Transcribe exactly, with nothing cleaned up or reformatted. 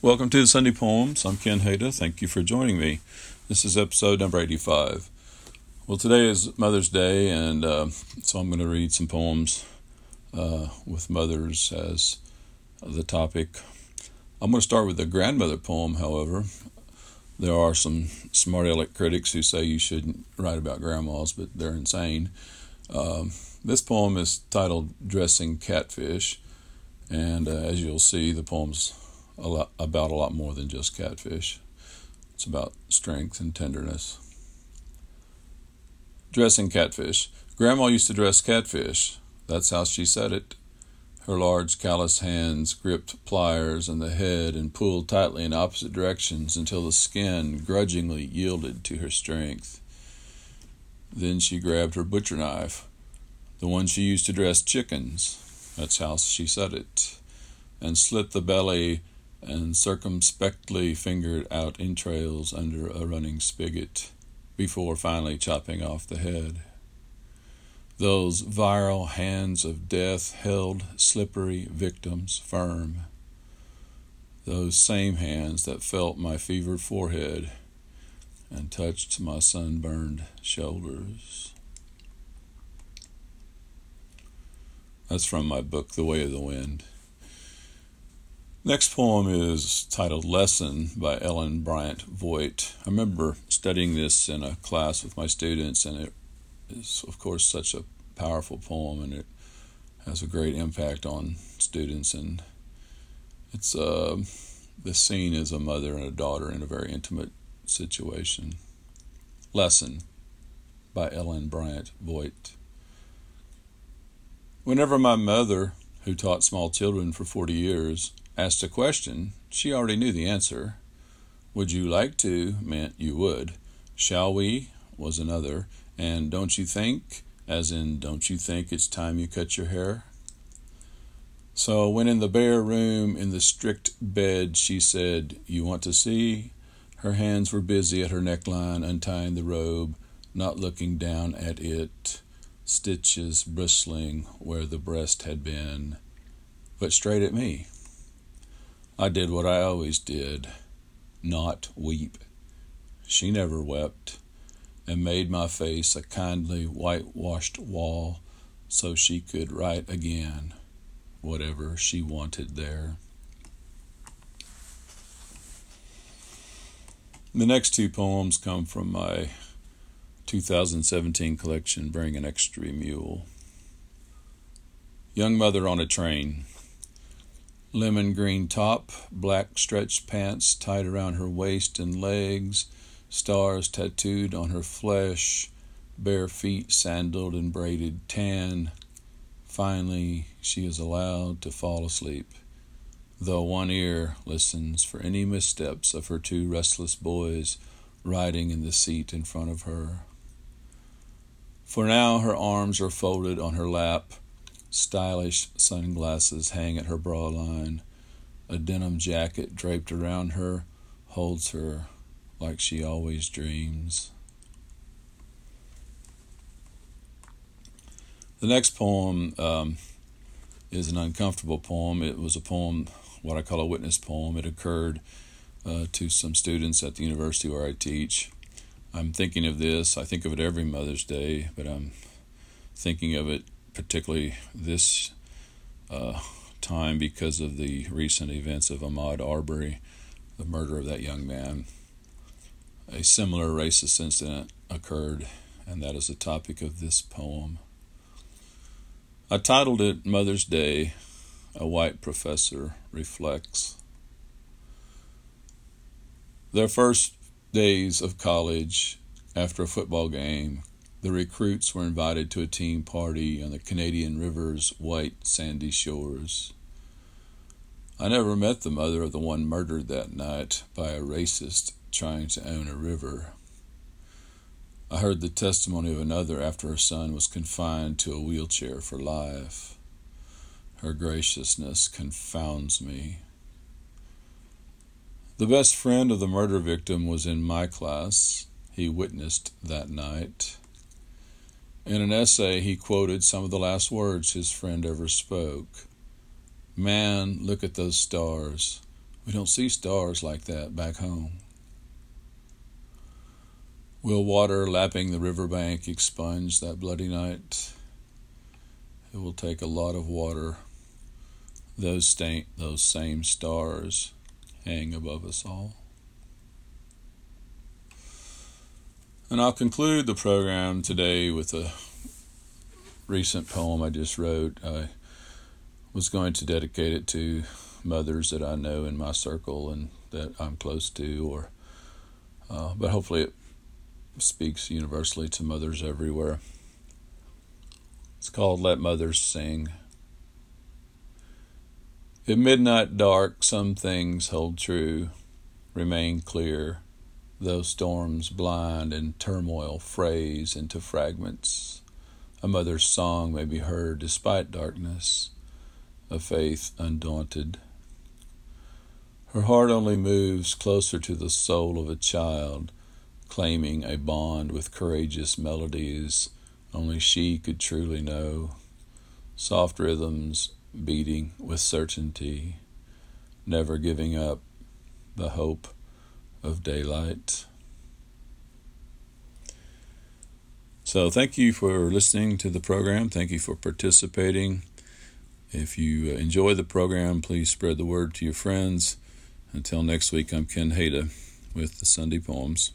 Welcome to the Sunday Poems. I'm Ken Hada. Thank you for joining me. This is episode number eighty-five. Well, today is Mother's Day, and uh, so I'm going to read some poems uh, with mothers as the topic. I'm going to start with a grandmother poem, however. There are some smart aleck critics who say you shouldn't write about grandmas, but they're insane. Um, this poem is titled Dressing Catfish, and uh, as you'll see, the poem's A lot, about a lot more than just catfish. It's about strength and tenderness. Dressing catfish. Grandma used to dress catfish. That's how she said it. Her large calloused hands gripped pliers and the head and pulled tightly in opposite directions until the skin grudgingly yielded to her strength. Then she grabbed her butcher knife, the one she used to dress chickens. That's how she said it. And slit the belly and circumspectly fingered out entrails under a running spigot before finally chopping off the head. Those virile hands of death held slippery victims firm. Those same hands that felt my fevered forehead and touched my sunburned shoulders. That's from my book, The Way of the Wind. Next poem is titled Lesson by Ellen Bryant Voigt. I remember studying this in a class with my students, and it is, of course, such a powerful poem, and it has a great impact on students. And it's uh, the scene is a mother and a daughter in a very intimate situation. Lesson by Ellen Bryant Voigt. Whenever my mother, who taught small children for forty years, asked a question, she already knew the answer. Would you like to meant you would. Shall we was another. And don't you think, as in don't you think it's time you cut your hair? So when in the bare room in the strict bed she said, you want to see? Her hands were busy at her neckline, untying the robe, not looking down at it, stitches bristling where the breast had been, but straight at me. I did what I always did, not weep. She never wept, and made my face a kindly whitewashed wall so she could write again whatever she wanted there. The next two poems come from my two thousand seventeen collection, Bring an Extra Mule. Young Mother on a Train. Lemon green top, black stretched pants tied around her waist and legs, stars tattooed on her flesh, bare feet sandaled and braided tan. Finally, she is allowed to fall asleep, though one ear listens for any missteps of her two restless boys riding in the seat in front of her. For now, her arms are folded on her lap. Stylish sunglasses hang at her bra line. A denim jacket draped around her holds her like she always dreams. The next poem um, is an uncomfortable poem. It was a poem, what I call a witness poem. It occurred uh, to some students at the university where I teach. I'm thinking of this. I think of it every Mother's Day, but I'm thinking of it particularly this uh, time because of the recent events of Ahmaud Arbery, the murder of that young man. A similar racist incident occurred, and that is the topic of this poem. I titled it Mother's Day, A White Professor Reflects. Their first days of college after a football game, the recruits were invited to a team party on the Canadian River's white, sandy shores. I never met the mother of the one murdered that night by a racist trying to own a river. I heard the testimony of another after her son was confined to a wheelchair for life. Her graciousness confounds me. The best friend of the murder victim was in my class. He witnessed that night. In an essay, he quoted some of the last words his friend ever spoke. Man, look at those stars. We don't see stars like that back home. Will water lapping the riverbank expunge that bloody night? It will take a lot of water. Those, st- those same stars hang above us all. And I'll conclude the program today with a recent poem I just wrote. I was going to dedicate it to mothers that I know in my circle and that I'm close to, or uh, but hopefully it speaks universally to mothers everywhere. It's called Let Mothers Sing. At midnight dark, some things hold true, remain clear, though storms blind and turmoil frays into fragments. A mother's song may be heard despite darkness, a faith undaunted. Her heart only moves closer to the soul of a child, claiming a bond with courageous melodies only she could truly know, soft rhythms beating with certainty, never giving up the hope of daylight. So thank you for listening to the program. Thank you for participating. If you enjoy the program, please spread the word to your friends. Until next week, I'm Ken Hada with the Sunday Poems.